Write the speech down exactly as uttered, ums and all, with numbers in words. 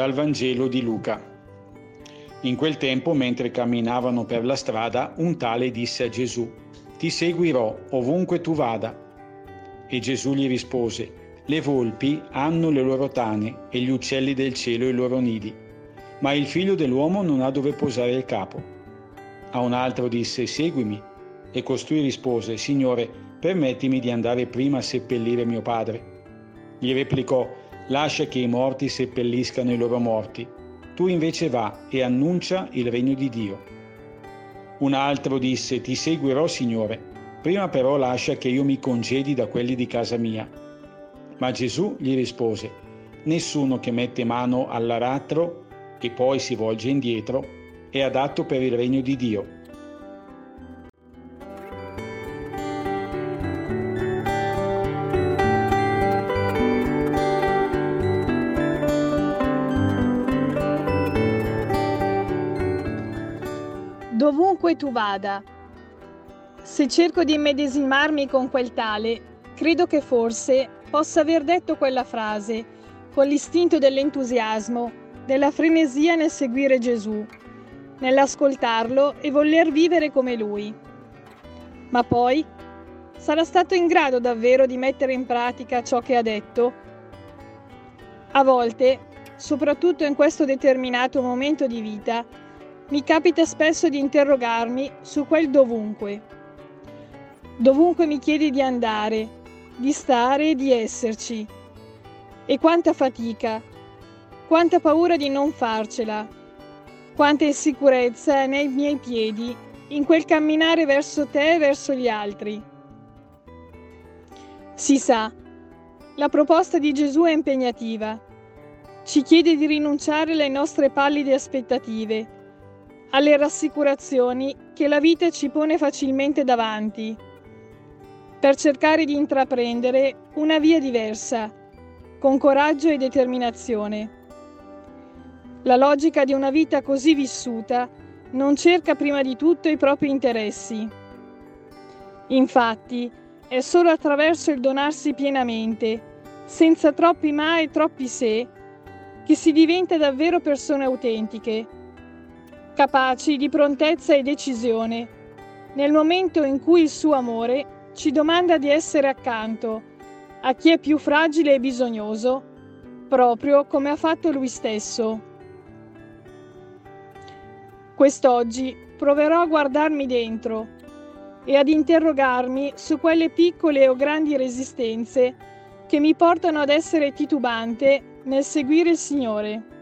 dal Vangelo di Luca. In quel tempo, mentre camminavano per la strada, un tale disse a Gesù: «Ti seguirò ovunque tu vada». E Gesù gli rispose: «Le volpi hanno le loro tane e gli uccelli del cielo i loro nidi, ma il figlio dell'uomo non ha dove posare il capo». A un altro disse: «Seguimi». E costui rispose: «Signore, permettimi di andare prima a seppellire mio padre». Gli replicò: «Lascia che i morti seppelliscano i loro morti, tu invece va e annuncia il regno di Dio». Un altro disse: «Ti seguirò, Signore, prima però lascia che io mi congedi da quelli di casa mia». Ma Gesù gli rispose: «Nessuno che mette mano all'aratro e poi si volge indietro è adatto per il regno di Dio». Dovunque tu vada. Se cerco di immedesimarmi con quel tale, credo che forse possa aver detto quella frase con l'istinto dell'entusiasmo, della frenesia nel seguire Gesù, nell'ascoltarlo e voler vivere come lui. Ma poi sarà stato in grado davvero di mettere in pratica ciò che ha detto? A volte, soprattutto in questo determinato momento di vita, mi capita spesso di interrogarmi su quel dovunque. Dovunque mi chiedi di andare, di stare e di esserci. E quanta fatica, quanta paura di non farcela, quanta insicurezza nei miei piedi, in quel camminare verso te e verso gli altri. Si sa, la proposta di Gesù è impegnativa. Ci chiede di rinunciare alle nostre pallide aspettative, alle rassicurazioni che la vita ci pone facilmente davanti, per cercare di intraprendere una via diversa, con coraggio e determinazione. La logica di una vita così vissuta non cerca prima di tutto i propri interessi. Infatti, è solo attraverso il donarsi pienamente, senza troppi ma e troppi se, che si diventa davvero persone autentiche, capaci di prontezza e decisione, nel momento in cui il suo amore ci domanda di essere accanto a chi è più fragile e bisognoso, proprio come ha fatto lui stesso. Quest'oggi proverò a guardarmi dentro e ad interrogarmi su quelle piccole o grandi resistenze che mi portano ad essere titubante nel seguire il Signore.